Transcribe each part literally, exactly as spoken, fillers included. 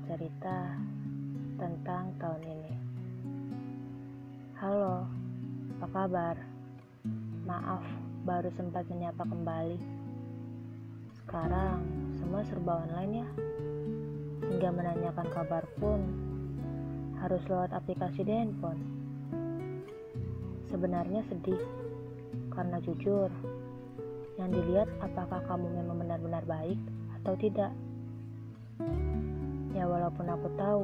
bercerita tentang tahun ini. Halo, apa kabar? Maaf, baru sempat menyapa kembali. Sekarang semua serba online ya. Hingga menanyakan kabar pun harus lewat aplikasi di handphone. Sebenarnya sedih, karena jujur, yang dilihat apakah kamu memang benar-benar baik atau tidak. Ya, walaupun aku tahu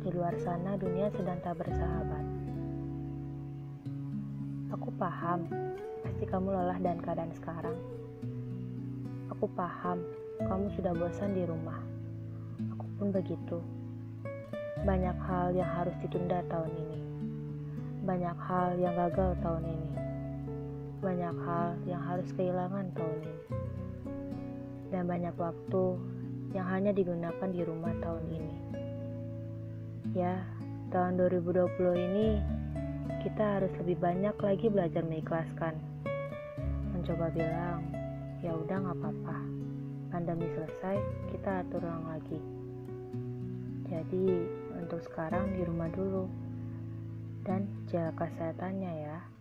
di luar sana dunia sedang tak bersahabat. Aku paham, pasti kamu lelah dan keadaan sekarang. Aku paham, kamu sudah bosan di rumah. Aku pun begitu. Banyak hal yang harus ditunda tahun ini. Banyak hal yang gagal tahun ini. Banyak hal yang harus kehilangan tahun ini. Dan banyak waktu yang hanya digunakan di rumah tahun ini. Ya, tahun dua ribu dua puluh ini kita harus lebih banyak lagi belajar mengikhlaskan. Mencoba bilang, ya udah gak apa-apa, pandemi selesai, kita atur ulang lagi. Jadi, untuk sekarang di rumah dulu. Dan jaga kesehatannya ya.